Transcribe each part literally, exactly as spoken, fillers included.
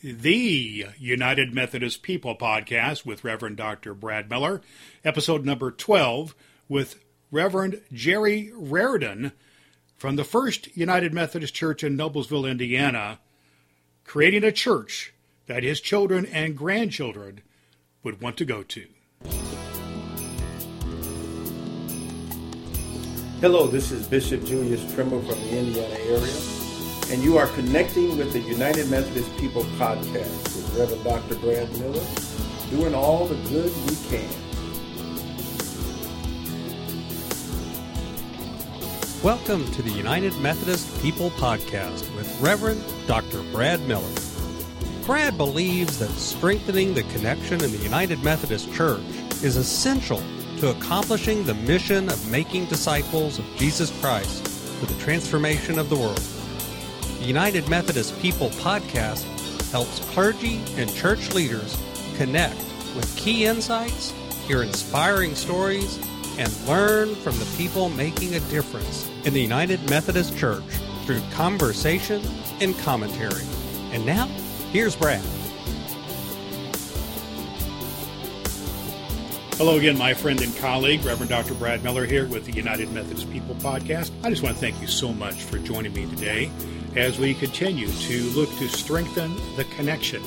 The United Methodist People Podcast with Reverend Doctor Brad Miller, episode number twelve with Reverend Jerry Rairdon from the First United Methodist Church in Noblesville, Indiana, creating a church that his children and grandchildren would want to go to. Hello, this is Bishop Julius Trimble from the Indiana area. And you are connecting with the United Methodist People Podcast with Reverend Doctor Brad Miller, doing all the good we can. Welcome to the United Methodist People Podcast with Reverend Doctor Brad Miller. Brad believes that strengthening the connection in the United Methodist Church is essential to accomplishing the mission of making disciples of Jesus Christ for the transformation of the world. The United Methodist People Podcast helps clergy and church leaders connect with key insights, hear inspiring stories, and learn from the people making a difference in the United Methodist Church through conversation and commentary. And now, here's Brad. Hello again, my friend and colleague, Reverend Doctor Brad Miller here with the United Methodist People Podcast. I just want to thank you so much for joining me today as we continue to look to strengthen the connection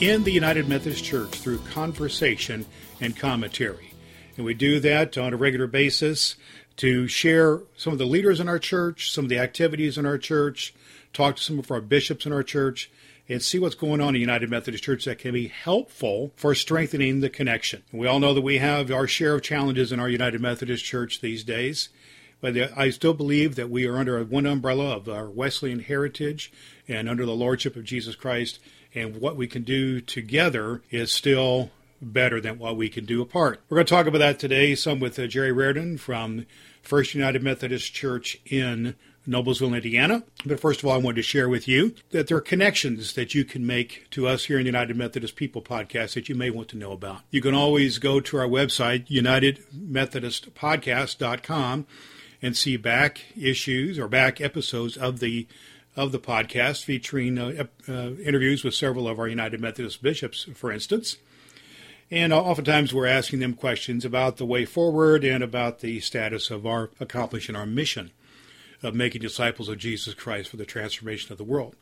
in the United Methodist Church through conversation and commentary. And we do that on a regular basis to share some of the leaders in our church, some of the activities in our church, talk to some of our bishops in our church, and see what's going on in United Methodist Church that can be helpful for strengthening the connection. We all know that we have our share of challenges in our United Methodist Church these days, but I still believe that we are under one umbrella of our Wesleyan heritage and under the Lordship of Jesus Christ, and what we can do together is still better than what we can do apart. We're going to talk about that today, some with uh, Jerry Rairdon from First United Methodist Church in Noblesville, Indiana. But first of all, I wanted to share with you that there are connections that you can make to us here in the United Methodist People Podcast that you may want to know about. You can always go to our website, united methodist podcast dot com, and see back issues or back episodes of the of the podcast featuring uh, uh, interviews with several of our United Methodist bishops, for instance. And oftentimes we're asking them questions about the way forward and about the status of our accomplishing our mission of making disciples of Jesus Christ for the transformation of the world.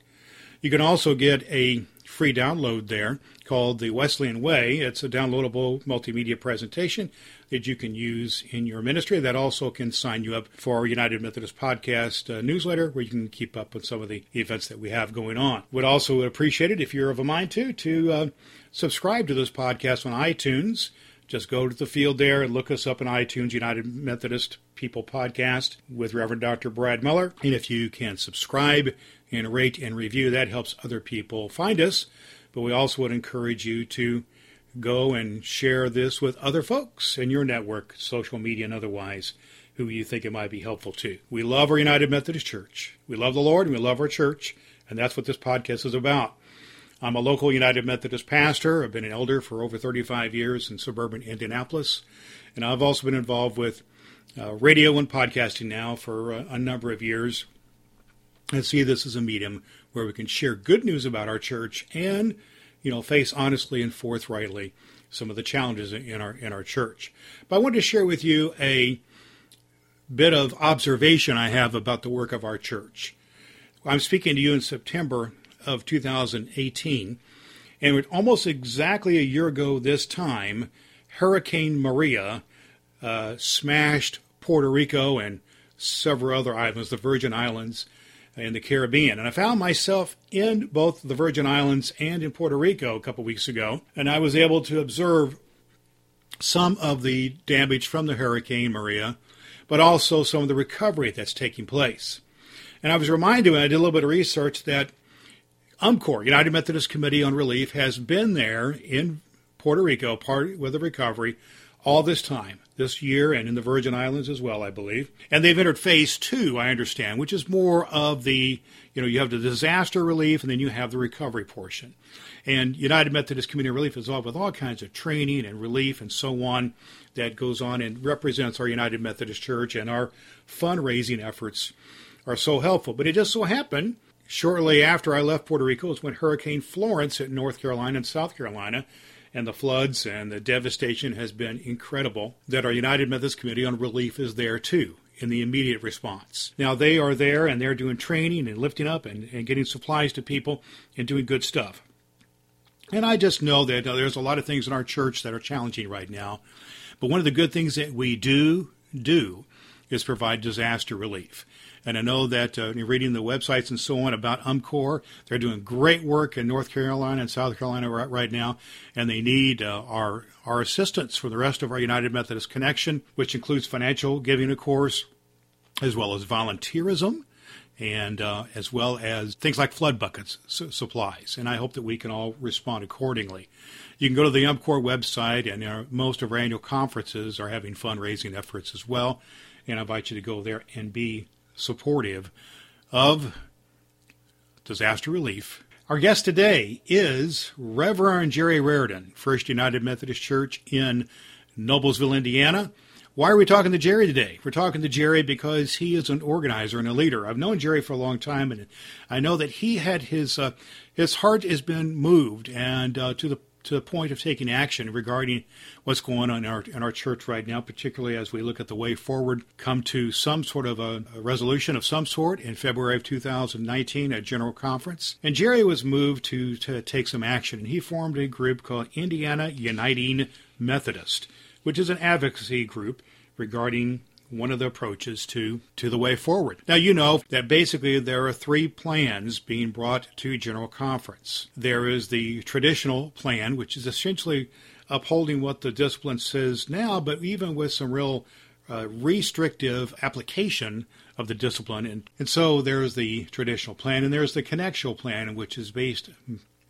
You can also get a free download there called The Wesleyan Way. It's a downloadable multimedia presentation that you can use in your ministry. That also can sign you up for our United Methodist Podcast uh, newsletter, where you can keep up with some of the events that we have going on. Would also appreciate it, if you're of a mind to, to uh, subscribe to this podcast on iTunes. Just go to the field there and look us up on iTunes, United Methodist People Podcast with Reverend Doctor Brad Miller. And if you can subscribe and rate and review, that helps other people find us. But we also would encourage you to go and share this with other folks in your network, social media and otherwise, who you think it might be helpful to. We love our United Methodist Church. We love the Lord and we love our church. And that's what this podcast is about. I'm a local United Methodist pastor. I've been an elder for over thirty-five years in suburban Indianapolis. And I've also been involved with uh, radio and podcasting now for uh, a number of years. I see this as a medium where we can share good news about our church and, you know, face honestly and forthrightly some of the challenges in our in our church. But I wanted to share with you a bit of observation I have about the work of our church. I'm speaking to you in September of two thousand eighteen, and almost exactly a year ago this time, Hurricane Maria uh, smashed Puerto Rico and several other islands, the Virgin Islands and the Caribbean. And I found myself in both the Virgin Islands and in Puerto Rico a couple weeks ago, and I was able to observe some of the damage from the Hurricane Maria, but also some of the recovery that's taking place. And I was reminded when I did a little bit of research that UMCOR, United Methodist Committee on Relief, has been there in Puerto Rico, part with the recovery, all this time, this year, and in the Virgin Islands as well, I believe. And they've entered phase two, I understand, which is more of the, you know, you have the disaster relief, and then you have the recovery portion. And United Methodist Committee on Relief is involved with all kinds of training and relief and so on that goes on and represents our United Methodist Church, and our fundraising efforts are so helpful. But it just so happened Shortly after I left Puerto Rico is when Hurricane Florence hit North Carolina and South Carolina, and the floods and the devastation has been incredible, that our United Methodist Committee on Relief is there too in the immediate response. Now, they are there, and they're doing training and lifting up and, and getting supplies to people and doing good stuff. And I just know that uh, there's a lot of things in our church that are challenging right now, but one of the good things that we do do is provide disaster relief. And I know that uh, you're reading the websites and so on about UMCOR. They're doing great work in North Carolina and South Carolina right, right now, and they need uh, our our assistance from the rest of our United Methodist connection, which includes financial giving, of course, as well as volunteerism, and uh, as well as things like flood buckets, su- supplies. And I hope that we can all respond accordingly. You can go to the UMCOR website, and our, most of our annual conferences are having fundraising efforts as well. And I invite you to go there and be supportive of disaster relief. Our guest today is Reverend Jerry Rairdon, First United Methodist Church in Noblesville, Indiana. Why are we talking to Jerry today? We're talking to Jerry because he is an organizer and a leader. I've known Jerry for a long time, and I know that he had his uh, his heart has been moved and uh, to the to the point of taking action regarding what's going on in our, in our church right now, particularly as we look at the way forward, come to some sort of a, a resolution of some sort in February of two thousand nineteen at General Conference. And Jerry was moved to, to take some action, and he formed a group called Indiana Uniting Methodist, which is an advocacy group regarding one of the approaches to, to the way forward. Now, you know that basically there are three plans being brought to General Conference. There is the traditional plan, which is essentially upholding what the discipline says now, but even with some real uh, restrictive application of the discipline. And, and so there's the traditional plan, and there's the connectional plan, which is based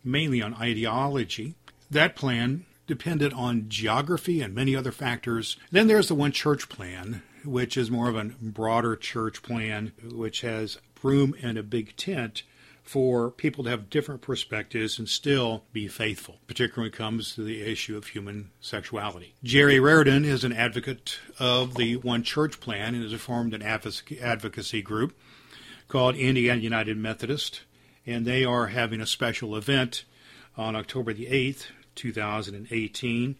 mainly on ideology. That plan depended on geography and many other factors. Then there's the One Church Plan, which is more of a broader church plan, which has room and a big tent for people to have different perspectives and still be faithful, particularly when it comes to the issue of human sexuality. Jerry Rairdon is an advocate of the One Church Plan and has formed an advocacy group called Indiana United Methodist, and they are having a special event on October the eighth, two thousand eighteen,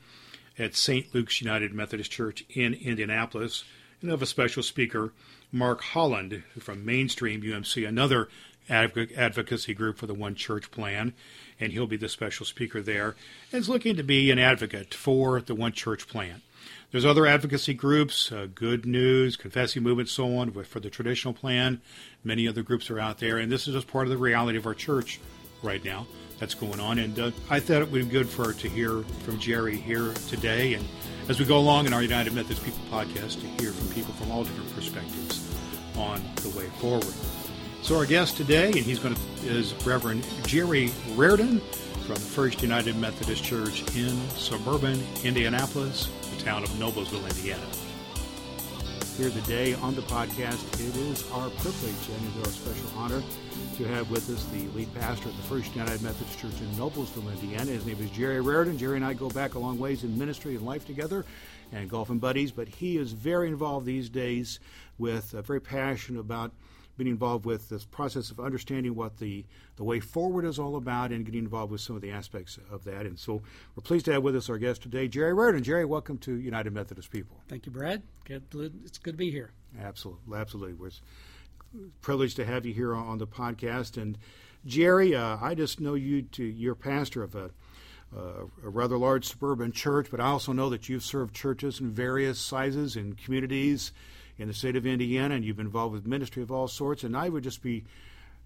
at Saint Luke's United Methodist Church in Indianapolis, and of a special speaker, Mark Holland from Mainstream U M C, another adv- advocacy group for the One Church Plan, and he'll be the special speaker there, and is looking to be an advocate for the One Church Plan. There's other advocacy groups, uh, Good News, Confessing Movement, so on, for the traditional plan. Many other groups are out there, and this is just part of the reality of our church right now that's going on, and uh, I thought it would be good for to hear from Jerry here today, and as we go along in our United Methodist People Podcast, to hear from people from all different perspectives on the way forward. So our guest today, and he's going to, is Reverend Jerry Rairdon from the First United Methodist Church in suburban Indianapolis, the town of Noblesville, Indiana. Here today on the podcast, it is our privilege and it is our special honor to have with us the lead pastor at the First United Methodist Church in Noblesville, Indiana. His name is Jerry Rairdon. Jerry and I go back a long ways in ministry and life together and golfing buddies, but he is very involved these days with, uh, very passionate about being involved with this process of understanding what the, the way forward is all about and getting involved with some of the aspects of that. And so we're pleased to have with us our guest today, Jerry Rairdon. Jerry, welcome to United Methodist People. Thank you, Brad. Good, it's good to be here. Absolutely. Absolutely. We're privileged to have you here on the podcast. And Jerry, uh, I just know you to, you're pastor of a, uh, a rather large suburban church, but I also know that you've served churches in various sizes and communities in the state of Indiana, and you've been involved with ministry of all sorts, and I would just be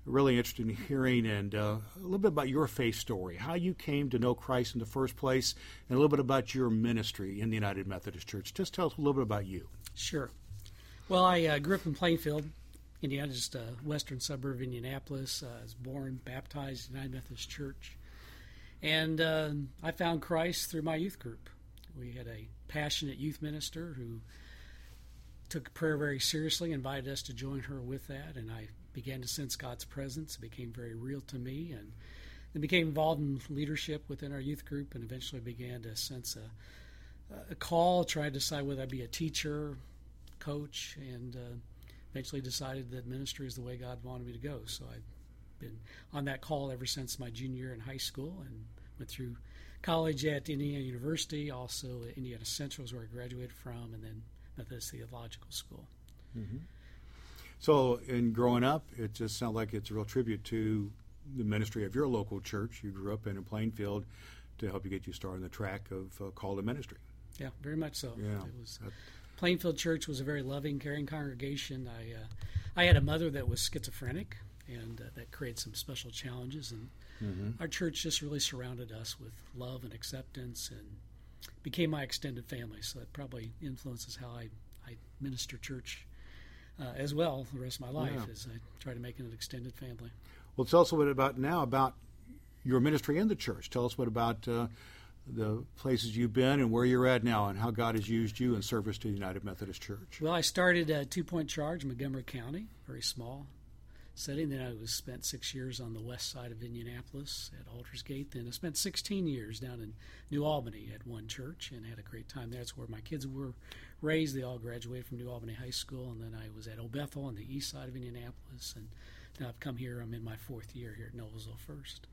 really interested in hearing and uh, a little bit about your faith story, how you came to know Christ in the first place, and a little bit about your ministry in the United Methodist Church. Just tell us a little bit about you. Sure. Well, I uh, grew up in Plainfield, Indiana, just a western suburb of Indianapolis. Uh, I was born, baptized in United Methodist Church, and uh, I found Christ through my youth group. We had a passionate youth minister who took prayer very seriously, invited us to join her with that, and I began to sense God's presence. It became very real to me, and then became involved in leadership within our youth group, and eventually began to sense a, a call, tried to decide whether I'd be a teacher, coach, and uh, eventually decided that ministry is the way God wanted me to go. So I been on that call ever since my junior year in high school, and went through college at Indiana University, also at Indiana Central is where I graduated from, and then Methodist Theological School. Mm-hmm. So in growing up, it just sounds like it's a real tribute to the ministry of your local church. You grew up in a Plainfield to help you get you started on the track of uh, call to ministry. Yeah, very much so. Yeah. It was, that, Plainfield Church was a very loving, caring congregation. I uh, I had a mother that was schizophrenic, and uh, that created some special challenges. And mm-hmm. our church just really surrounded us with love and acceptance and became my extended family. So that probably influences how I, I minister church uh, as well the rest of my life, yeah. as I try to make it an extended family. Well, tell us a bit about now about your ministry in the church. Tell us what about uh, the places you've been and where you're at now and how God has used you in service to United Methodist Church. Well, I started a two-point charge in Montgomery County, very small setting. Then I was spent six years on the west side of Indianapolis at Aldersgate. Then I spent sixteen years down in New Albany at One Church and had a great time there. That's where my kids were raised. They all graduated from New Albany High School. And then I was at O'Bethel on the east side of Indianapolis. And now I've come here. I'm in my fourth year here at Noblesville First.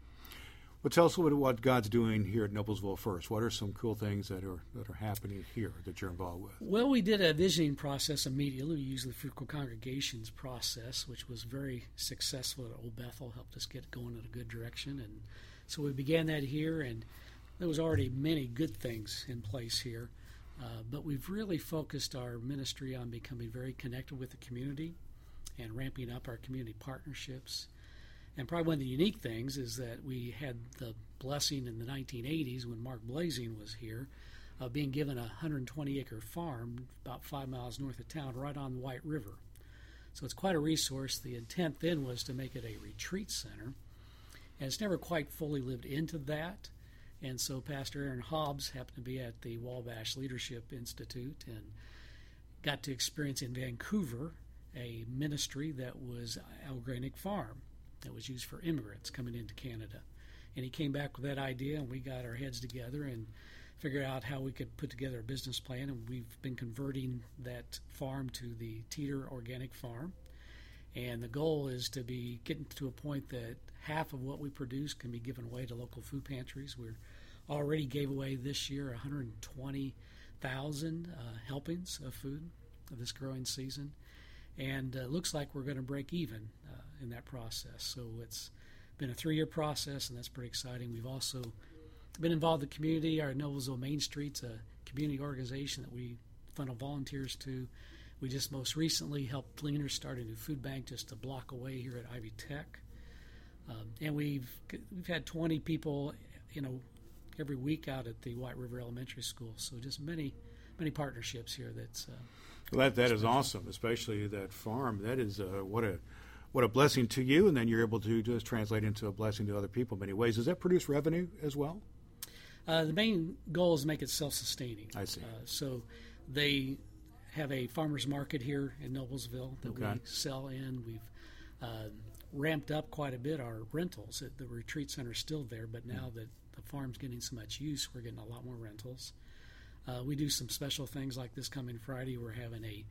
Well, tell us a little bit what God's doing here at Noblesville First. What are some cool things that are that are happening here that you're involved with? Well, we did a visioning process immediately. We used the Frucault Congregations process, which was very successful at Old Bethel, helped us get going in a good direction. And so we began that here, and there was already many good things in place here. Uh, but we've really focused our ministry on becoming very connected with the community and ramping up our community partnerships. And probably one of the unique things is that we had the blessing in the nineteen eighties when Mark Blazing was here of being given a one hundred twenty acre farm about five miles north of town right on the White River. So it's quite a resource. The intent then was to make it a retreat center, and it's never quite fully lived into that. And so Pastor Aaron Hobbs happened to be at the Wabash Leadership Institute and got to experience in Vancouver a ministry that was Algranic Farm. That was used for immigrants coming into Canada. And he came back with that idea, and we got our heads together and figured out how we could put together a business plan, and we've been converting that farm to the Teter Organic Farm. And the goal is to be getting to a point that half of what we produce can be given away to local food pantries. We already gave away this year one hundred twenty thousand uh, helpings of food of this growing season. And it uh, looks like we're going to break even uh, in that process. So it's been a three-year process, and that's pretty exciting. We've also been involved in the community. Our Noblesville Main Street's a community organization that we funnel volunteers to. We just most recently helped Gleaners start a new food bank just a block away here at Ivy Tech. Um, and we've we've had twenty people, you know, every week out at the White River Elementary School. So just many many partnerships here. That's uh, well, that that is awesome, especially that farm. That is uh, what a what a blessing to you, and then you're able to just translate into a blessing to other people in many ways. Does that produce revenue as well? Uh, the main goal is to make it self-sustaining. I see. Uh, so they have a farmers market here in Noblesville that okay. we sell in. We've uh, ramped up quite a bit our rentals. The retreat center is still there, but now mm. that the farm's getting so much use, we're getting a lot more rentals. Uh, we do some special things like this coming Friday. We're having a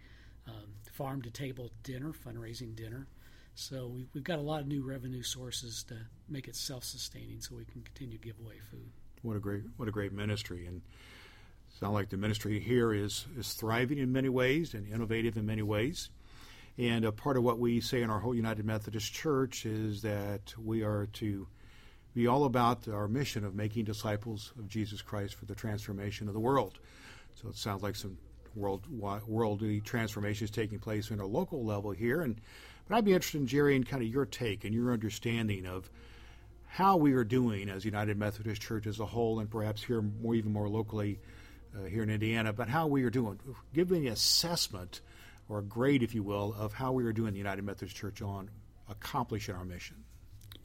um, farm-to-table dinner, fundraising dinner. So we've, we've got a lot of new revenue sources to make it self-sustaining so we can continue to give away food. What a great what a great ministry. And it sounds like the ministry here is, is thriving in many ways and innovative in many ways. And a part of what we say in our whole United Methodist Church is that we are to be all about our mission of making disciples of Jesus Christ for the transformation of the world. So it sounds like some world worldly transformation is taking place on a local level here. And but I'd be interested in, Jerry, in kind of your take and your understanding of how we are doing as United Methodist Church as a whole, and perhaps here more even more locally uh, here in Indiana, but how we are doing. Give me an assessment or a grade, if you will, of how we are doing the United Methodist Church on accomplishing our mission.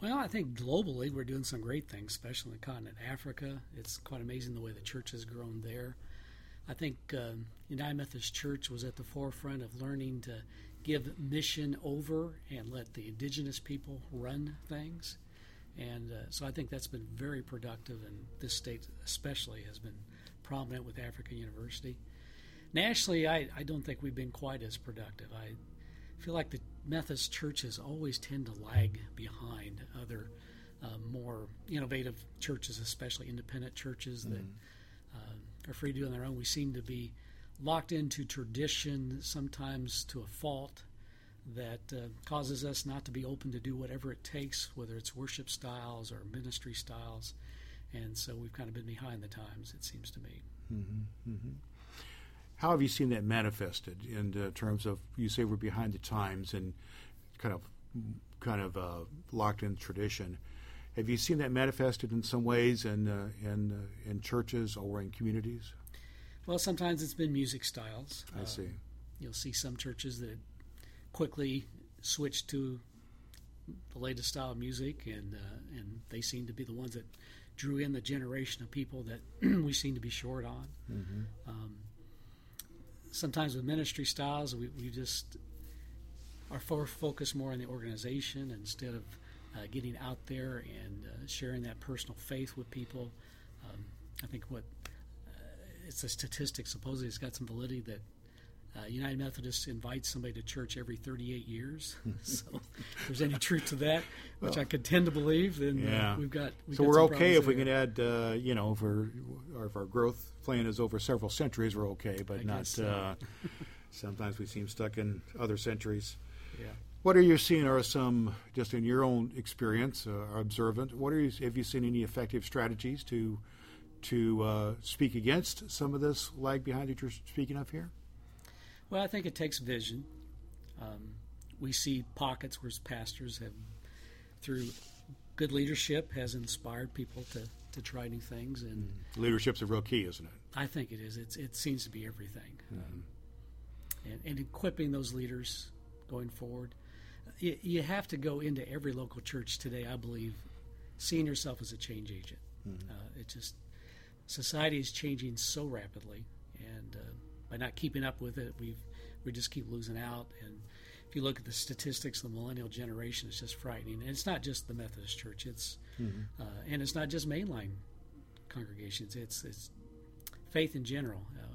Well, I think globally we're doing some great things, especially in the continent of Africa. It's quite amazing the way the church has grown there. I think um, United Methodist Church was at the forefront of learning to give mission over and let the indigenous people run things. And uh, so I think that's been very productive, and this state especially has been prominent with Africa University. Nationally, I, I don't think we've been quite as productive. I feel like the Methodist churches always tend to lag behind other uh, more innovative churches, especially independent churches that uh, are free to do on their own. We seem to be locked into tradition, sometimes to a fault, that uh, causes us not to be open to do whatever it takes, whether it's worship styles or ministry styles. And so we've kind of been behind the times, it seems to me. Mm-hmm, mm-hmm. How have you seen that manifested in uh, terms of, you say we're behind the times and kind of kind of uh, locked in tradition. Have you seen that manifested in some ways in uh, in, uh, in churches or in communities? Well, sometimes it's been music styles. I uh, see. You'll see some churches that quickly switch to the latest style of music, and uh, and they seem to be the ones that drew in the generation of people that we seem to be short on. Mm-hmm. Um, sometimes with ministry styles, we, we just are focused more on the organization instead of uh, getting out there and uh, sharing that personal faith with people. Um, I think what uh, it's a statistic, supposedly it's got some validity, that Uh, United Methodist invites somebody to church every thirty-eight years. So if there's any truth to that, which well, I could tend to believe, then yeah. uh, we've got we've So got we're okay if there. We can add, uh, you know, if, or if our growth plan is over several centuries, we're okay, but I not so. uh, sometimes we seem stuck in other centuries. Yeah. What are you seeing are some, just in your own experience, uh, observant, what are you, have you seen any effective strategies to, to uh, speak against some of this lag behind that you're speaking of here? Well, I think it takes vision. Um, we see pockets where pastors have, through good leadership, has inspired people to, to try new things. And leadership's a real key, isn't it? I think it is. It's, it seems to be everything. Mm-hmm. Um, and, and equipping those leaders going forward. You, you have to go into every local church today, I believe, seeing yourself as a change agent. Mm-hmm. Uh, it just, society is changing so rapidly, and uh, by not keeping up with it, we we just keep losing out. And if you look at the statistics of the millennial generation, it's just frightening. And it's not just the Methodist Church. It's mm-hmm. uh, and it's not just mainline congregations. It's it's faith in general. Uh,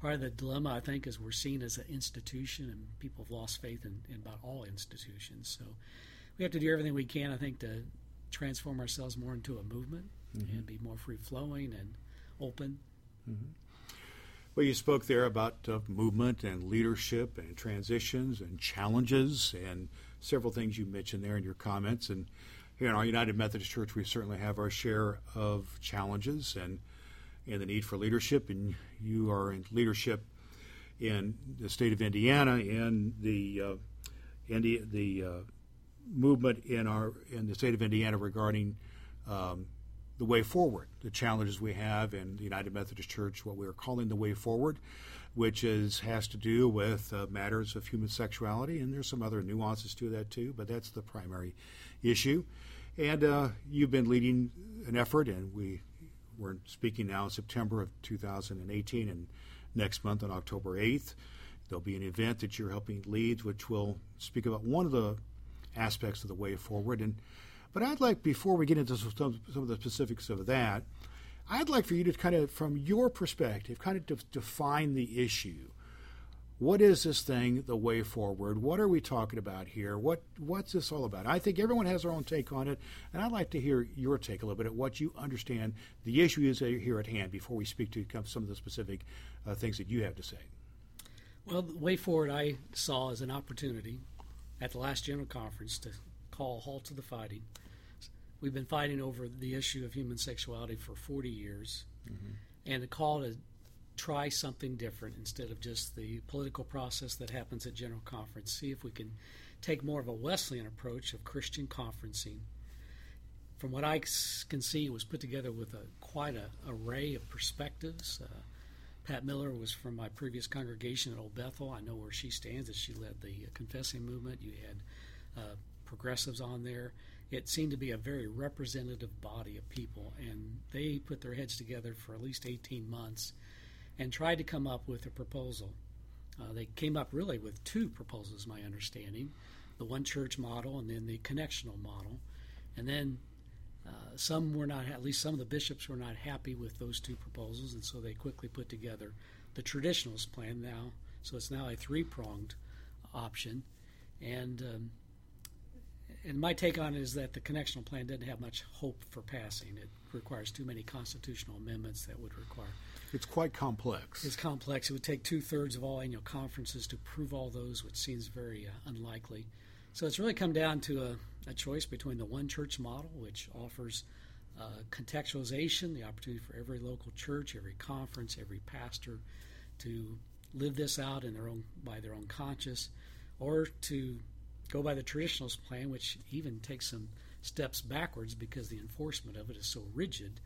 part of the dilemma, I think, is we're seen as an institution, and people have lost faith in, in about all institutions. So we have to do everything we can, I think, to transform ourselves more into a movement mm-hmm. and be more free-flowing and open. Mm-hmm. Well, you spoke there about uh, movement and leadership and transitions and challenges and several things you mentioned there in your comments. And here in our United Methodist Church, we certainly have our share of challenges and, and the need for leadership. And you are in leadership in the state of Indiana and the uh, Indi- the uh, movement in our in the state of Indiana regarding um the way forward, the challenges we have in the United Methodist Church, what we are calling the way forward, which is has to do with uh, matters of human sexuality, and there's some other nuances to that too, but that's the primary issue. And uh, you've been leading an effort, and we we're speaking now in September of two thousand eighteen, and next month on October eighth, there'll be an event that you're helping lead, which will speak about one of the aspects of the way forward. And but I'd like, before we get into some, some of the specifics of that, I'd like for you to kind of, from your perspective, kind of de- define the issue. What is this thing, the way forward? What are we talking about here? What What's this all about? I think everyone has their own take on it, and I'd like to hear your take a little bit at what you understand the issue is here at hand before we speak to some of the specific uh, things that you have to say. Well, the way forward I saw as an opportunity at the last General Conference to call halt to the fighting. We've been fighting over the issue of human sexuality for forty years, mm-hmm. and the call to try something different instead of just the political process that happens at General Conference. See if we can take more of a Wesleyan approach of Christian conferencing. From what I can see, it was put together with a quite an array of perspectives. Uh, Pat Miller was from my previous congregation at O'Bethel. I know where she stands as she led the uh, confessing movement. You had uh, progressives on there. It seemed to be a very representative body of people, and they put their heads together for at least eighteen months and tried to come up with a proposal. Uh, they came up really with two proposals, my understanding, the one church model and then the connectional model. And then uh, some were not, at least some of the bishops were not happy with those two proposals, and so they quickly put together the traditionalist plan now. So it's now a three-pronged option. And um, and my take on it is that the connectional plan didn't have much hope for passing. It requires too many constitutional amendments that would require. It's quite complex. It's complex. It would take two-thirds of all annual conferences to approve all those, which seems very uh, unlikely. So it's really come down to a, a choice between the one church model, which offers uh, contextualization, the opportunity for every local church, every conference, every pastor to live this out in their own by their own conscience, or to go by the traditionalist plan, which even takes some steps backwards because the enforcement of it is so rigid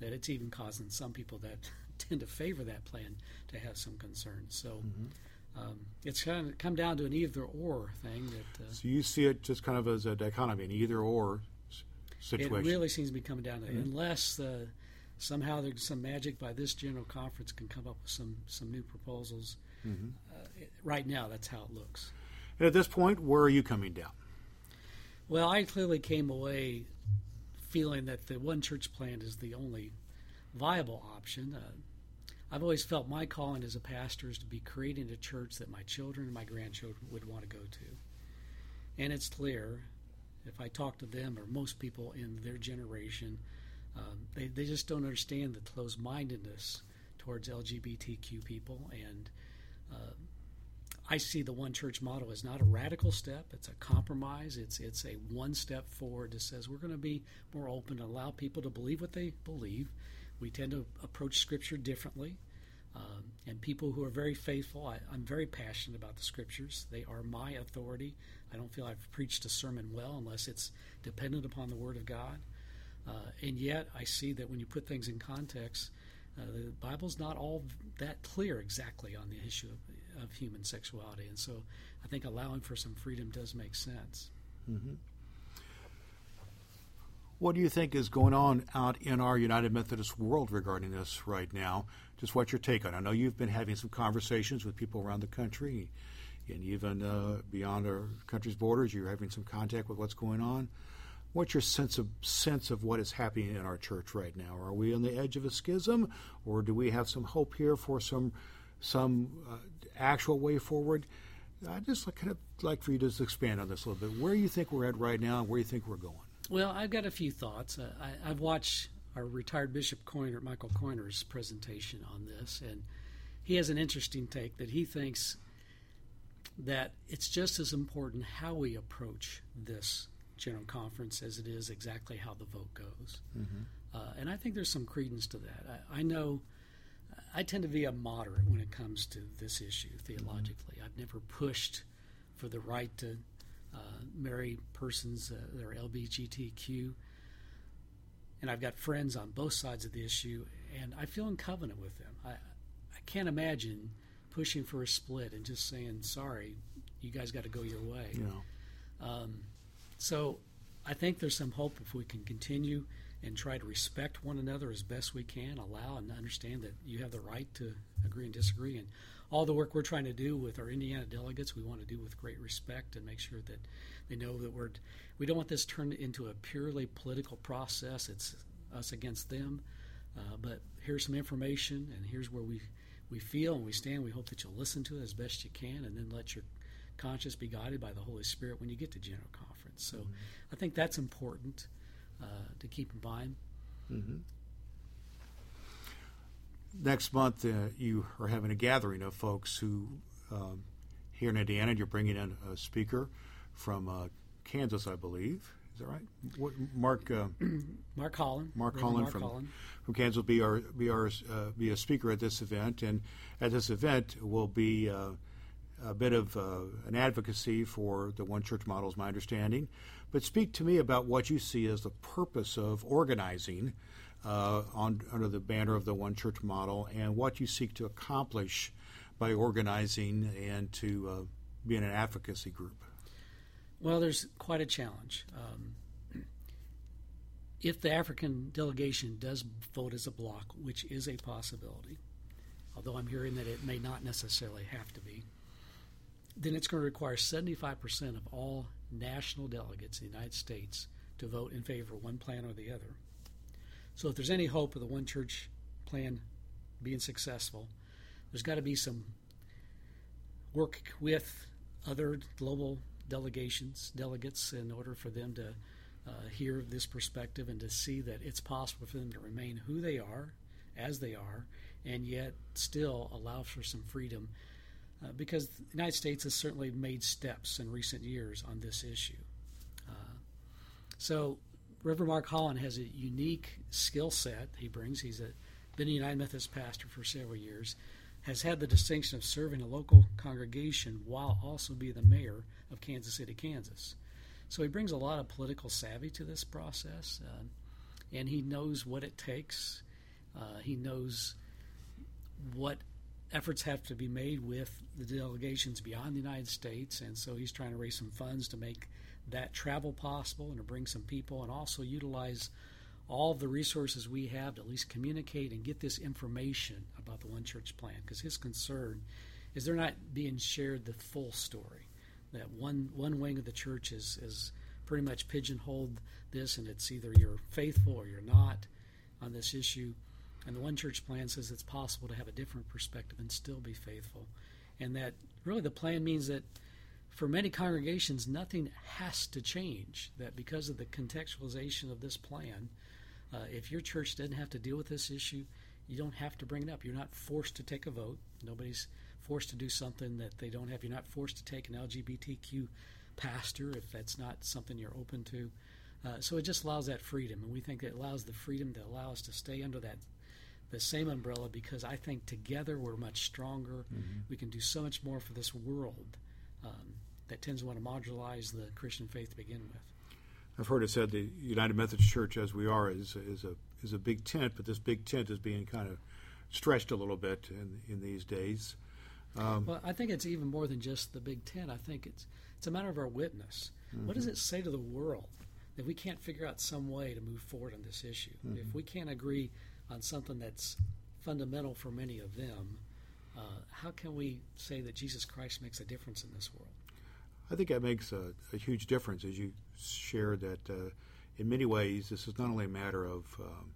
that it's even causing some people that tend to favor that plan to have some concerns. So mm-hmm. um, it's kind of come down to an either-or thing. That, uh, so you see it just kind of as a dichotomy, an either-or situation. It really seems to be coming down to that, mm-hmm. unless uh, somehow there's some magic by this General Conference can come up with some, some new proposals. Mm-hmm. Uh, it, right now, that's how it looks. And at this point, where are you coming down? Well, I clearly came away feeling that the one church plan is the only viable option. Uh, I've always felt my calling as a pastor is to be creating a church that my children and my grandchildren would want to go to. And it's clear, if I talk to them or most people in their generation, um, they, they just don't understand the closed-mindedness towards L G B T Q people. And uh, I see the one church model as not a radical step. It's a compromise. It's it's a one step forward that says we're going to be more open, allow people to believe what they believe. We tend to approach Scripture differently. Um, and people who are very faithful, I, I'm very passionate about the Scriptures. They are my authority. I don't feel I've preached a sermon well unless it's dependent upon the Word of God. Uh, and yet I see that when you put things in context, Uh, the Bible's not all that clear exactly on the issue of, of human sexuality, and so I think allowing for some freedom does make sense. Mm-hmm. What do you think is going on out in our United Methodist world regarding this right now? Just what's your take on it? I know you've been having some conversations with people around the country, and even uh, beyond our country's borders, you're having some contact with what's going on. What's your sense of sense of what is happening in our church right now? Are we on the edge of a schism, or do we have some hope here for some some uh, actual way forward? I'd just kind of like for you to just expand on this a little bit. Where do you think we're at right now, and where do you think we're going? Well, I've got a few thoughts. Uh, I, I've watched our retired Bishop Coyner, Michael Coyner's presentation on this, and he has an interesting take that he thinks that it's just as important how we approach this General Conference as it is exactly how the vote goes. Mm-hmm. Uh, and I think there's some credence to that. I, I know I tend to be a moderate when it comes to this issue theologically. Mm-hmm. I've never pushed for the right to uh, marry persons uh, that are L G B T Q. And I've got friends on both sides of the issue, and I feel in covenant with them. I, I can't imagine pushing for a split and just saying, sorry, you guys got to go your way. Yeah. Um So I think there's some hope if we can continue and try to respect one another as best we can, allow and understand that you have the right to agree and disagree. And all the work we're trying to do with our Indiana delegates, we want to do with great respect and make sure that they know that we're, we don't want this turned into a purely political process. It's us against them. Uh, but here's some information, and here's where we, we feel and we stand. We hope that you'll listen to it as best you can, and then let your conscious be guided by the Holy Spirit when you get to General Conference. So mm-hmm. I think that's important uh, to keep in mind. Mm-hmm. Next month, uh, you are having a gathering of folks who, um, here in Indiana, you're bringing in a speaker from uh, Kansas, I believe. Is that right? What, Mark uh, Mark Holland. Mark Holland Mark from Holland. from Kansas will be, our, be, our, uh, be a speaker at this event. And at this event will be Uh, a bit of uh, an advocacy for the One Church model is my understanding. But speak to me about what you see as the purpose of organizing uh, on, under the banner of the One Church model, and what you seek to accomplish by organizing and to uh, be in an advocacy group. Well, there's quite a challenge. Um, if the African delegation does vote as a bloc, which is a possibility, although I'm hearing that it may not necessarily have to be, then it's going to require seventy-five percent of all national delegates in the United States to vote in favor of one plan or the other. So if there's any hope of the One Church plan being successful, there's got to be some work with other global delegations, delegates, in order for them to uh, hear this perspective and to see that it's possible for them to remain who they are, as they are, and yet still allow for some freedom. Uh, because the United States has certainly made steps in recent years on this issue. Uh, so Reverend Mark Holland has a unique skill set he brings. He's a, been a United Methodist pastor for several years, has had the distinction of serving a local congregation while also being the mayor of Kansas City, Kansas. So he brings a lot of political savvy to this process, uh, and he knows what it takes. Uh, he knows what efforts have to be made with the delegations beyond the United States, and so he's trying to raise some funds to make that travel possible and to bring some people, and also utilize all of the resources we have to at least communicate and get this information about the One Church Plan, because his concern is they're not being shared the full story, that one one wing of the church is, is pretty much pigeonholed this, and it's either you're faithful or you're not on this issue. And the One Church Plan says it's possible to have a different perspective and still be faithful. And that really the plan means that for many congregations, nothing has to change. That because of the contextualization of this plan, uh, if your church doesn't have to deal with this issue, you don't have to bring it up. You're not forced to take a vote. Nobody's forced to do something that they don't have. You're not forced to take an L G B T Q pastor if that's not something you're open to. Uh, so it just allows that freedom. And we think it allows the freedom to allow us to stay under that the same umbrella, because I think together we're much stronger. Mm-hmm. We can do so much more for this world um, that tends to want to marginalize the Christian faith to begin with. I've heard it said the United Methodist Church, as we are, is is a is a big tent, but this big tent is being kind of stretched a little bit in in these days. Um, well, I think it's even more than just the big tent. I think it's it's a matter of our witness. Mm-hmm. What does it say to the world that we can't figure out some way to move forward on this issue? Mm-hmm. If we can't agree on something that's fundamental for many of them, uh, how can we say that Jesus Christ makes a difference in this world? I think that makes a, a huge difference, as you shared, that uh, in many ways this is not only a matter of um,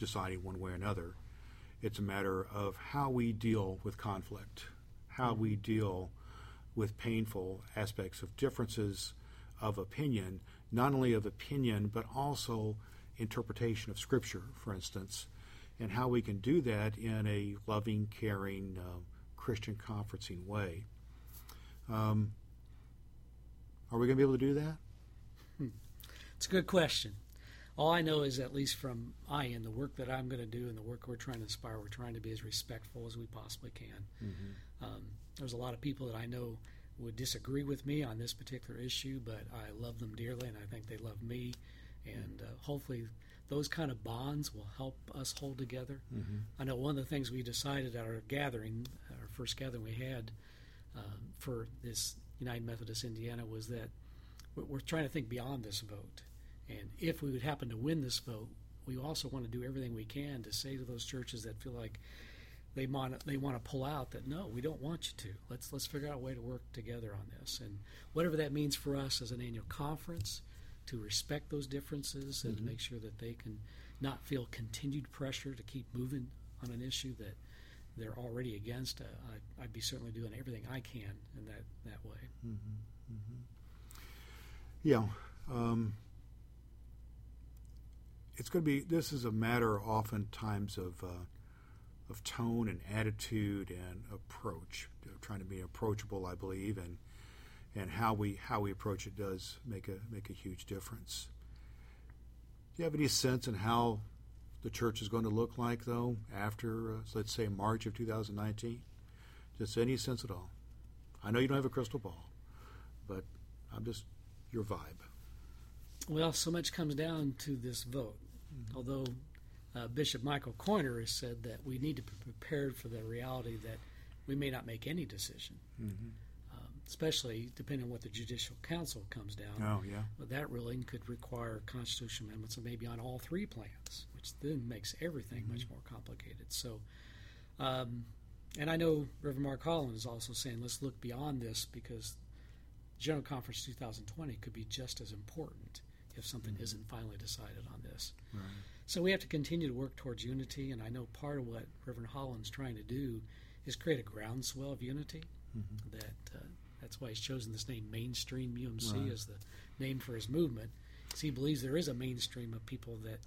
deciding one way or another, it's a matter of how we deal with conflict, how mm-hmm. we deal with painful aspects of differences of opinion, not only of opinion but also interpretation of Scripture, for instance, and how we can do that in a loving, caring, uh, Christian conferencing way. Um, are we going to be able to do that? Hmm. It's a good question. All I know is, at least from I and the work that I'm going to do and the work we're trying to inspire, we're trying to be as respectful as we possibly can. Mm-hmm. Um, there's a lot of people that I know would disagree with me on this particular issue, but I love them dearly, and I think they love me. And uh, hopefully those kind of bonds will help us hold together. Mm-hmm. I know one of the things we decided at our gathering, our first gathering we had um, for this United Methodist Indiana, was that we're trying to think beyond this vote. And if we would happen to win this vote, we also want to do everything we can to say to those churches that feel like they want to, they want to pull out that, no, we don't want you to. Let's, let's figure out a way to work together on this. And whatever that means for us as an annual conference, to respect those differences and mm-hmm. make sure that they can not feel continued pressure to keep moving on an issue that they're already against. Uh, I, I'd be certainly doing everything I can in that, that way. Mm-hmm. Mm-hmm. Yeah. Um, it's going to be, this is a matter oftentimes of uh, of tone and attitude and approach, you know, trying to be approachable, I believe, and And how we how we approach it does make a make a huge difference. Do you have any sense in how the church is going to look like, though, after uh, let's say March of two thousand nineteen? Just any sense at all? I know you don't have a crystal ball, but I'm just your vibe. Well, so much comes down to this vote. Mm-hmm. Although uh, Bishop Michael Coyner has said that we need to be prepared for the reality that we may not make any decision. Mm-hmm. Especially depending on what the Judicial Council comes down. Oh, yeah. But that ruling could require constitutional amendments and maybe on all three plans, which then makes everything mm-hmm. much more complicated. So, um, and I know Reverend Mark Holland is also saying, let's look beyond this, because General Conference two thousand twenty could be just as important if something mm-hmm. isn't finally decided on this. Right. So we have to continue to work towards unity, and I know part of what Reverend Holland's trying to do is create a groundswell of unity mm-hmm. that uh, That's why he's chosen this name, Mainstream U M C, right. as the name for his movement, because he believes there is a mainstream of people that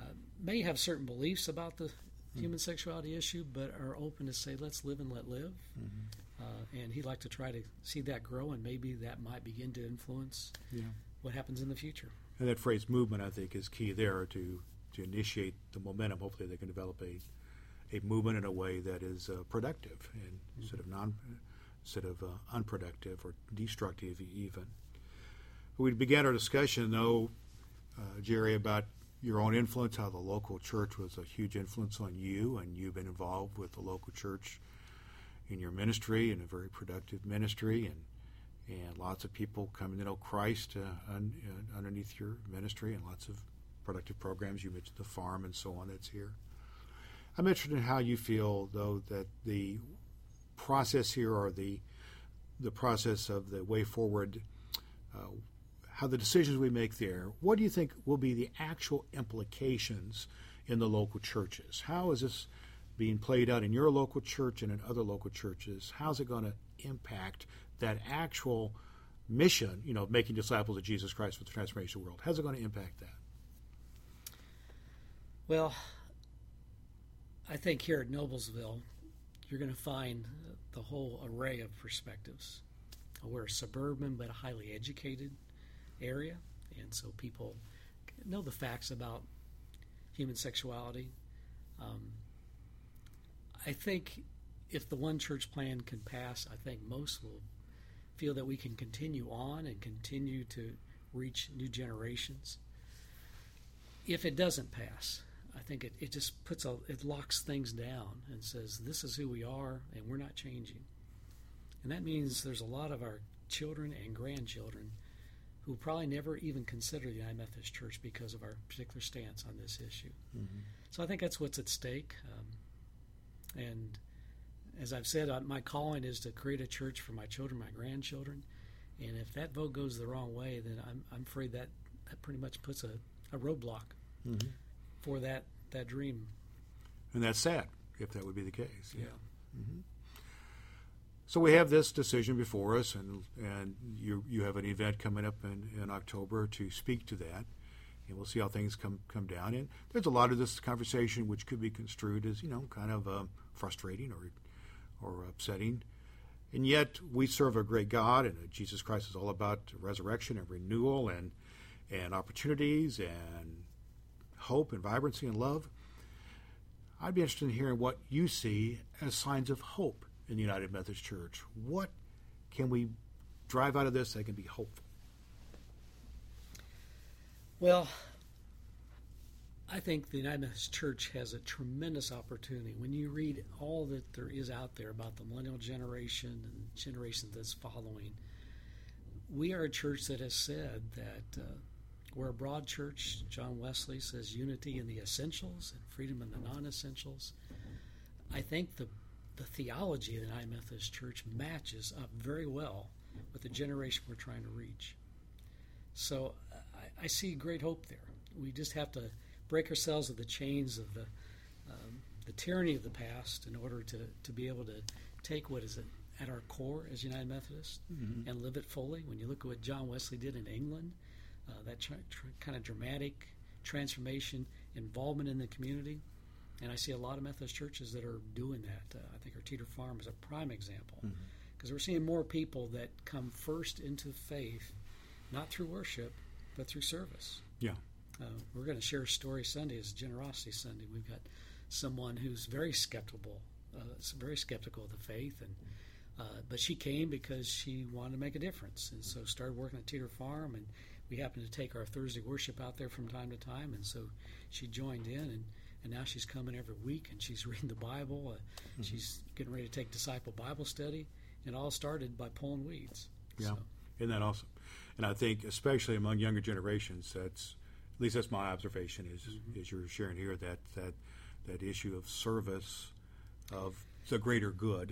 uh, may have certain beliefs about the mm-hmm. human sexuality issue, but are open to say, let's live and let live. Mm-hmm. Uh, and he'd like to try to see that grow, and maybe that might begin to influence yeah. what happens in the future. And that phrase movement, I think, is key there to, to initiate the momentum. Hopefully they can develop a a movement in a way that is uh, productive and mm-hmm. sort of non, sort of uh, unproductive or destructive even. We began our discussion, though, uh, Jerry, about your own influence, how the local church was a huge influence on you, and you've been involved with the local church in your ministry, in a very productive ministry, and and lots of people coming to know Christ uh, un, uh, underneath your ministry, and lots of productive programs. You mentioned the farm and so on that's here. I'm interested in how you feel, though, that the process here, or the the process of the way forward, uh, how the decisions we make there, what do you think will be the actual implications in the local churches? How is this being played out in your local church and in other local churches? How's it going to impact that actual mission, you know, of making disciples of Jesus Christ for the transformation of the world? How's it going to impact that? Well, I think here at Noblesville, you're going to find the whole array of perspectives. We're a suburban but a highly educated area, and so people know the facts about human sexuality. Um, I think if the One Church Plan can pass, I think most will feel that we can continue on and continue to reach new generations. If it doesn't pass, I think it, it just puts a, it locks things down and says, this is who we are and we're not changing. And that means there's a lot of our children and grandchildren who probably never even consider the United Methodist Church because of our particular stance on this issue. Mm-hmm. So I think that's what's at stake. Um, and as I've said, I, my calling is to create a church for my children, my grandchildren. And if that vote goes the wrong way, then I'm, I'm afraid that, that pretty much puts a, a roadblock. Mm-hmm. for that, that dream. And that's sad, if that would be the case. Yeah. yeah. Mm-hmm. So we have this decision before us, and and you you have an event coming up in, in October to speak to that, and we'll see how things come, come down. And there's a lot of this conversation which could be construed as, you know, kind of um, frustrating or or upsetting. And yet we serve a great God, and Jesus Christ is all about resurrection and renewal and and opportunities and hope and vibrancy and love. I'd be interested in hearing what you see as signs of hope in the United Methodist Church. What can we drive out of this that can be hopeful? Well, I think the United Methodist Church has a tremendous opportunity. When you read all that there is out there about the millennial generation and the generation that's following, we are a church that has said that uh, we're a broad church. John Wesley says unity in the essentials and freedom in the non-essentials. I think the the theology of the United Methodist Church matches up very well with the generation we're trying to reach. So I, I see great hope there. We just have to break ourselves of the chains of the um, the tyranny of the past in order to, to be able to take what is at our core as United Methodist mm-hmm. and live it fully. When you look at what John Wesley did in England, Uh, that tr- tr- kind of dramatic transformation, involvement in the community. And I see a lot of Methodist churches that are doing that. Uh, I think our Teter farm is a prime example because mm-hmm. we're seeing more people that come first into faith, not through worship, but through service. Yeah, uh, we're going to share a story Sunday as Generosity Sunday. We've got someone who's very skeptical, uh, very skeptical of the faith, and uh, but she came because she wanted to make a difference, and so started working at Teter farm. And we happen to take our Thursday worship out there from time to time, and so she joined in, and, and now she's coming every week, and she's reading the Bible. Uh, mm-hmm. She's getting ready to take Disciple Bible Study, and it all started by pulling weeds. Yeah, so. Isn't that awesome? And I think especially among younger generations, that's at least that's my observation is mm-hmm. is you're sharing here that, that that issue of service, of the greater good.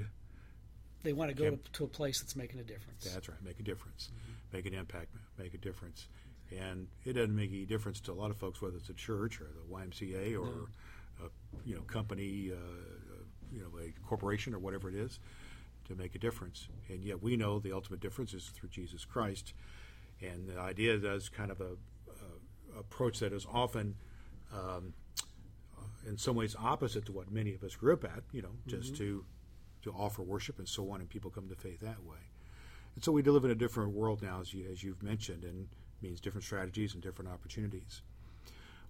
They want to go to, to a place that's making a difference. That's right, make a difference. Mm-hmm. Make an impact, make a difference. And it doesn't make any difference to a lot of folks, whether it's a church or the Y M C A or no. a you know, company, uh, you know, a corporation or whatever it is. to make a difference. And yet we know the ultimate difference is through Jesus Christ. And the idea is kind of a, a approach that is often um, in some ways opposite to what many of us grew up at, you know, just mm-hmm. to to offer worship and so on, and people come to faith that way. And so we live in a different world now, as, you, as you've mentioned, and it means different strategies and different opportunities.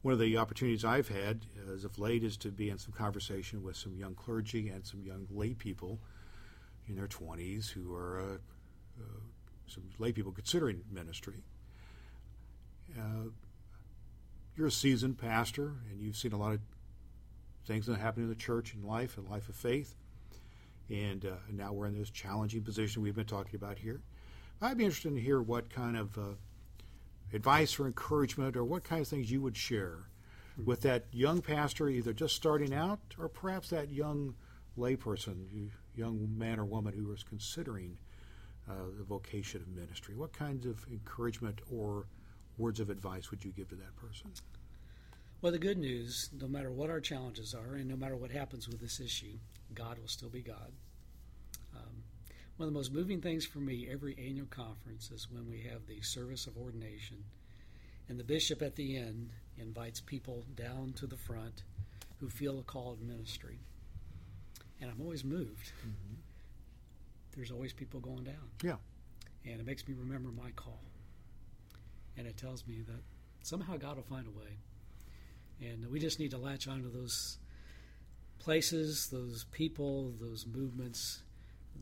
One of the opportunities I've had as of late is to be in some conversation with some young clergy and some young lay people in their twenties who are uh, uh, some lay people considering ministry. Uh, you're a seasoned pastor, and you've seen a lot of things that happen in the church and life and life of faith. And uh, now we're in this challenging position we've been talking about here. I'd be interested to hear what kind of uh, advice or encouragement or what kind of things you would share with that young pastor, either just starting out or perhaps that young layperson, young man or woman who is considering uh, the vocation of ministry. What kinds of encouragement or words of advice would you give to that person? Well, the good news, no matter what our challenges are and no matter what happens with this issue, God will still be God. Um, one of the most moving things for me every annual conference is when we have the service of ordination, and the bishop at the end invites people down to the front who feel a call to ministry. And I'm always moved. Mm-hmm. There's always people going down. Yeah. And it makes me remember my call. And it tells me that somehow God will find a way. And we just need to latch onto those places, those people, those movements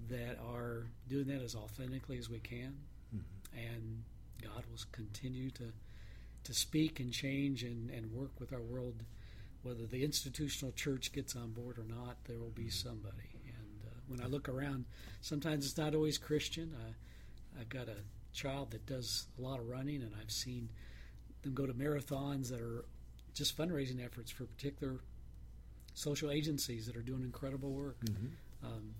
that are doing that as authentically as we can. Mm-hmm. And God will continue to to speak and change and, and work with our world. Whether the institutional church gets on board or not, there will be somebody. And uh, when I look around, sometimes it's not always Christian. I, I've got a child that does a lot of running, and I've seen them go to marathons that are just fundraising efforts for particular social agencies that are doing incredible work. Mm-hmm. Um,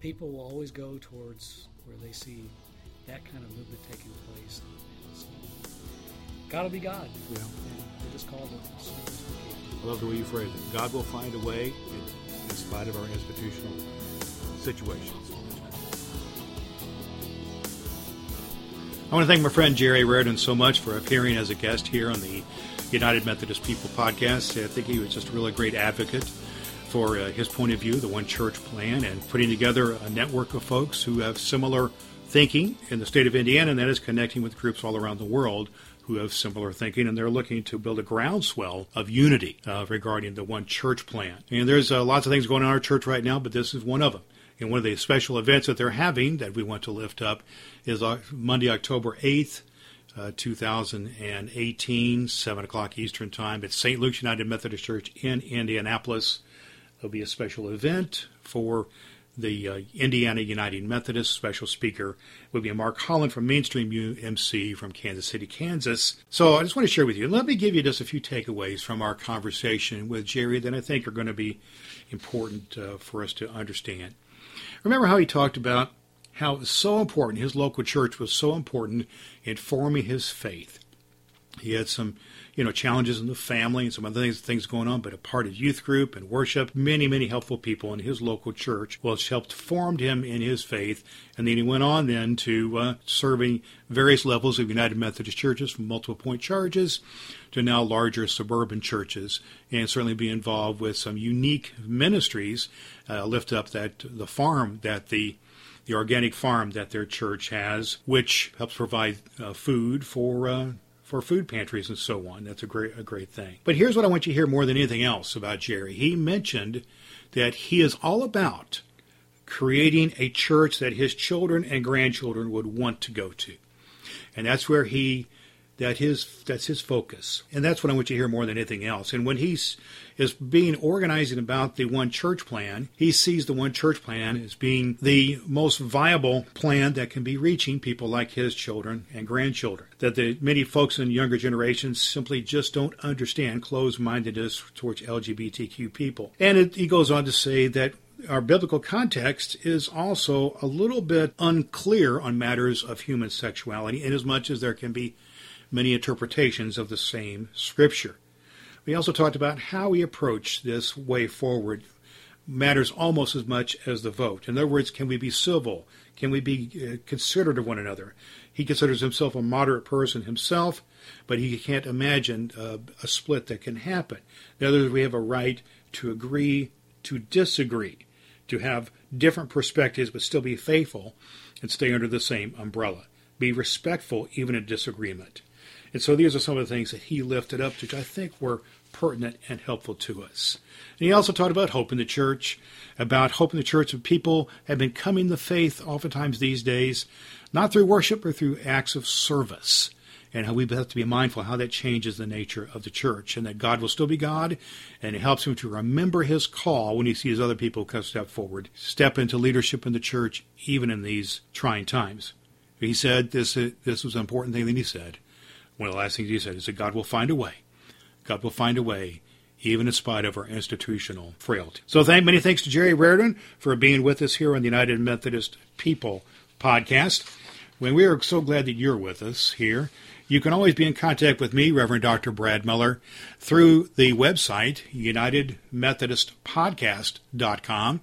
people will always go towards where they see that kind of movement taking place. So God will be God. Yeah. We're just called to serve as we can. I love the way you phrase it. God will find a way in, in spite of our institutional situations. I want to thank my friend Jerry Rairdon so much for appearing as a guest here on the United Methodist People Podcast. I think he was just a really great advocate for uh, his point of view, the One Church Plan, and putting together a network of folks who have similar thinking in the state of Indiana, and that is connecting with groups all around the world who have similar thinking, and they're looking to build a groundswell of unity uh, regarding the One Church Plan. And there's uh, lots of things going on in our church right now, but this is one of them. And one of the special events that they're having that we want to lift up is uh, Monday, October eighth, Uh, two thousand eighteen, seven o'clock Eastern Time at Saint Luke's United Methodist Church in Indianapolis. There'll be a special event for the uh, Indiana Uniting Methodist. Special speaker will be Mark Holland from Mainstream U M C from Kansas City, Kansas. So I just want to share with you, let me give you just a few takeaways from our conversation with Jerry that I think are going to be important uh, for us to understand. Remember how he talked about how it was so important, his local church was so important in forming his faith. He had some, you know, challenges in the family and some other things, things going on, but a part of youth group and worship, many, many helpful people in his local church, which helped form him in his faith. And then he went on then to uh, serving various levels of United Methodist churches, from multiple point charges to now larger suburban churches, and certainly be involved with some unique ministries, uh, lift up that the farm that the the organic farm that their church has, which helps provide uh, food for uh, for food pantries and so on. That's a great a great thing. But here's what I want you to hear more than anything else about Jerry. He mentioned that he is all about creating a church that his children and grandchildren would want to go to, and that's where he that his that's his focus, and that's what I want you to hear more than anything else. And when he's is being organizing about the One Church Plan, he sees the One Church Plan as being the most viable plan that can be reaching people like his children and grandchildren. That the many folks in younger generations simply just don't understand closed-mindedness towards L G B T Q people. And it, he goes on to say that our biblical context is also a little bit unclear on matters of human sexuality, in as much as there can be many interpretations of the same scripture. We also talked about how we approach this Way Forward matters almost as much as the vote. In other words, can we be civil? Can we be uh, considerate of one another? He considers himself a moderate person himself, but he can't imagine uh, a split that can happen. In other words, we have a right to agree, to disagree, to have different perspectives, but still be faithful and stay under the same umbrella. Be respectful, even in disagreement. And so these are some of the things that he lifted up to, which I think were pertinent and helpful to us. And he also talked about hope in the church, about hope in the church of people have been coming to faith oftentimes these days, not through worship or through acts of service, and how we have to be mindful how that changes the nature of the church, and that God will still be God, and it helps him to remember his call when he sees other people step forward, step into leadership in the church, even in these trying times. He said, this, this was an important thing that he said. One of the last things he said is that God will find a way. God will find a way, even in spite of our institutional frailty. So thank, many thanks to Jerry Rairdon for being with us here on the United Methodist People Podcast. When we are so glad that you're with us here. You can always be in contact with me, Reverend Doctor Brad Miller, through the website, united methodist podcast dot com.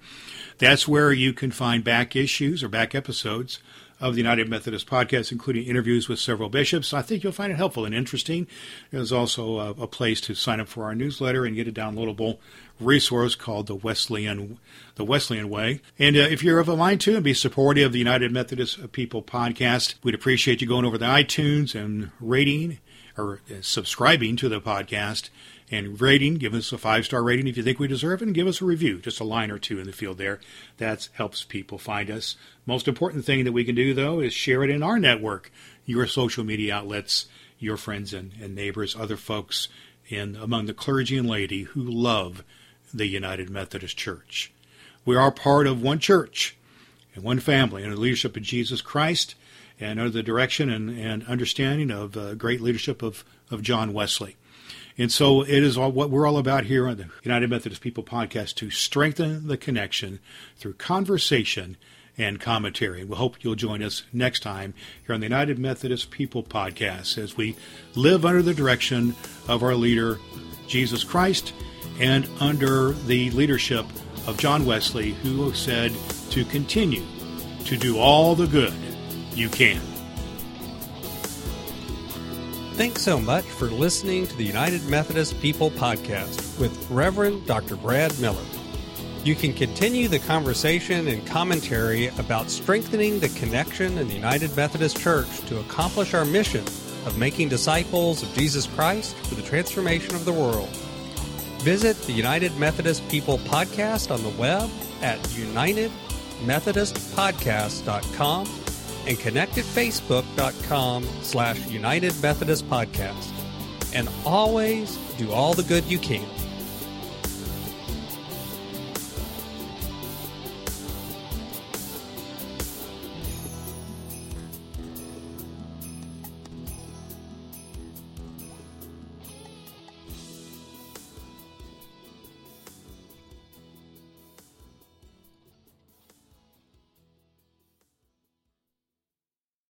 That's where you can find back issues or back episodes of the United Methodist Podcast, including interviews with several bishops. I think you'll find it helpful and interesting. There's also a, a place to sign up for our newsletter and get a downloadable resource called the Wesleyan the Wesleyan Way. And uh, if you're of a mind to and be supportive of the United Methodist People Podcast, we'd appreciate you going over to iTunes and rating or subscribing to the podcast and rating, give us a five-star rating if you think we deserve it, and give us a review, just a line or two in the field there. That helps people find us. Most important thing that we can do, though, is share it in our network, your social media outlets, your friends and, and neighbors, other folks in among the clergy and laity who love the United Methodist Church. We are part of one church and one family under the leadership of Jesus Christ and under the direction and, and understanding of uh, great leadership of, of John Wesley. And so it is all what we're all about here on the United Methodist People Podcast, to strengthen the connection through conversation and commentary. We hope you'll join us next time here on the United Methodist People Podcast as we live under the direction of our leader, Jesus Christ, and under the leadership of John Wesley, who said to continue to do all the good you can. Thanks so much for listening to the United Methodist People Podcast with Reverend Doctor Brad Miller. You can continue the conversation and commentary about strengthening the connection in the United Methodist Church to accomplish our mission of making disciples of Jesus Christ for the transformation of the world. Visit the United Methodist People Podcast on the web at united methodist podcast dot com. and connect at facebook.com slash United Methodist Podcast. And always do all the good you can.